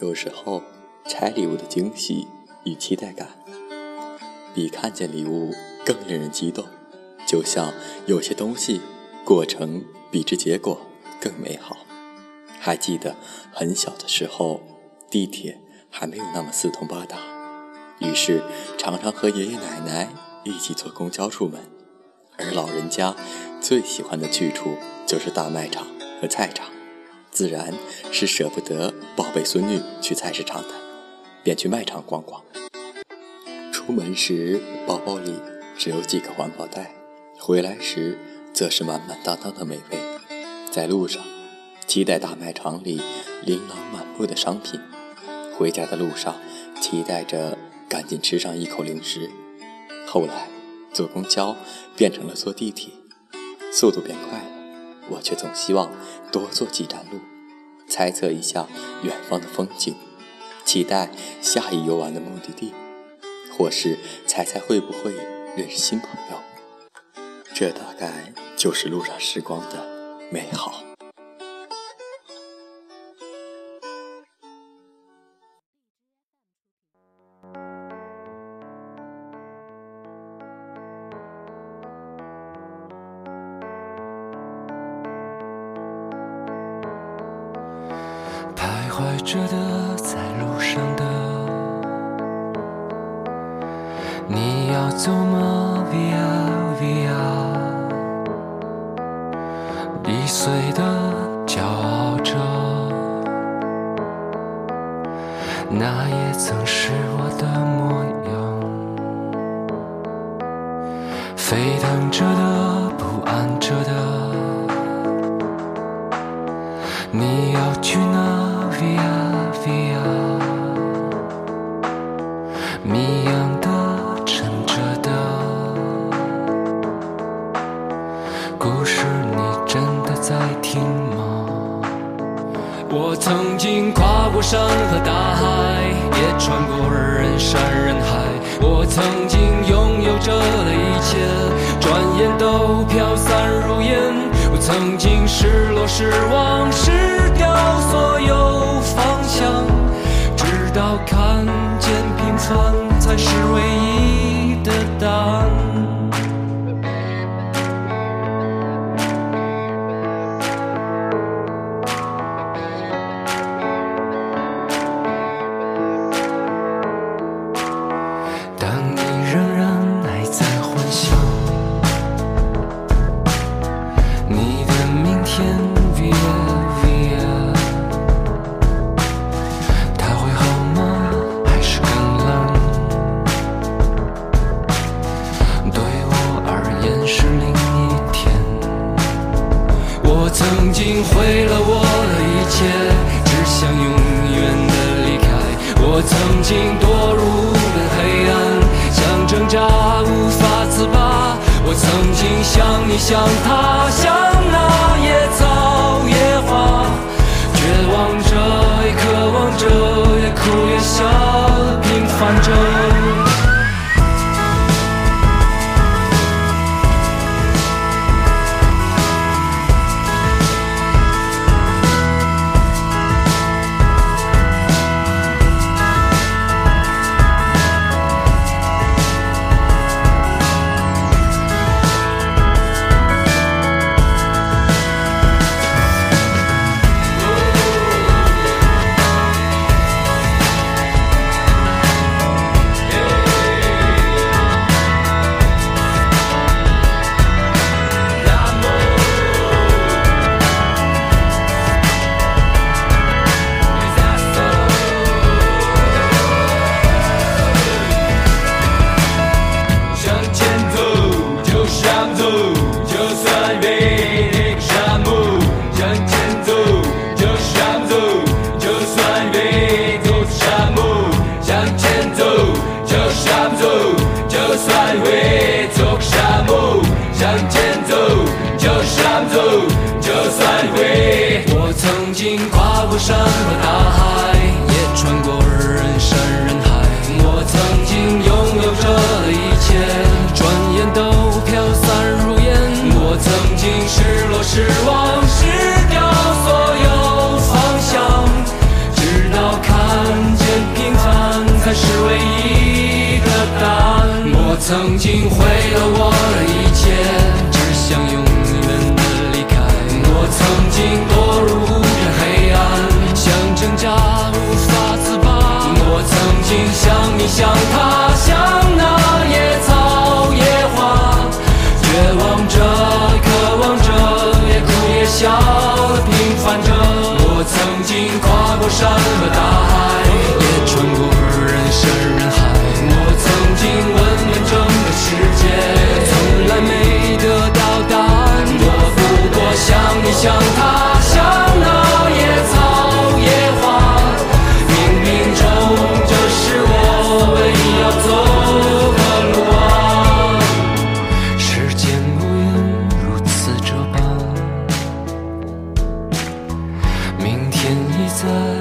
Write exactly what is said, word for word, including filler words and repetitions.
有时候拆礼物的惊喜与期待感比看见礼物更令人激动，就像有些东西过程比之结果更美好。还记得很小的时候，地铁还没有那么四通八达，于是常常和爷爷奶奶一起坐公交出门，而老人家最喜欢的去处就是大卖场和菜场，自然是舍不得宝贝孙女去菜市场的，便去卖场逛逛。出门时包包里只有几个环保袋，回来时则是满满当当的美味。在路上期待大卖场里琳琅满目的商品，回家的路上期待着赶紧吃上一口零食。后来坐公交变成了坐地铁，速度变快了，我却总希望多坐几站路，猜测一下远方的风景，期待下一游玩的目的地，或是猜猜会不会认识新朋友。这大概就是路上时光的美好。徘徊着的，在路上的，你要走吗 Via Via， 易碎的，骄傲着，那也曾是我的模样，沸腾着的，不安着的，你要去哪？Via Via， 迷样的，沉着的，故事你真的在听吗？我曾经跨过山和大海，也穿过人山人海，我曾经拥有着的一切，转眼都飘散如烟。我曾经失落失望，失掉所有方向，直到看见平凡才是唯一的答案。但你仍然还在幻想你的明天 Via Via， 它会好吗？还是更冷？对我而言是另一天。我曾经毁了我的一切，只想永远的离开，我曾经堕入的黑暗，想挣扎无法自拔，我曾经像你像他像那野草野花，绝望着也渴望着，也哭也笑的平凡着。我曾经跨过山和大海，也穿过人山人海，我曾经拥有着的一切，转眼都飘散如烟。我曾经失落失望，失掉所有方向，直到看过山和大海，也穿过人山人海。我曾经问遍整个世界，从来没得到答案。我不过像你，像他，像那野草野花。冥冥中，这是我唯一要走的路啊。时间无言，如此这般。明天已在。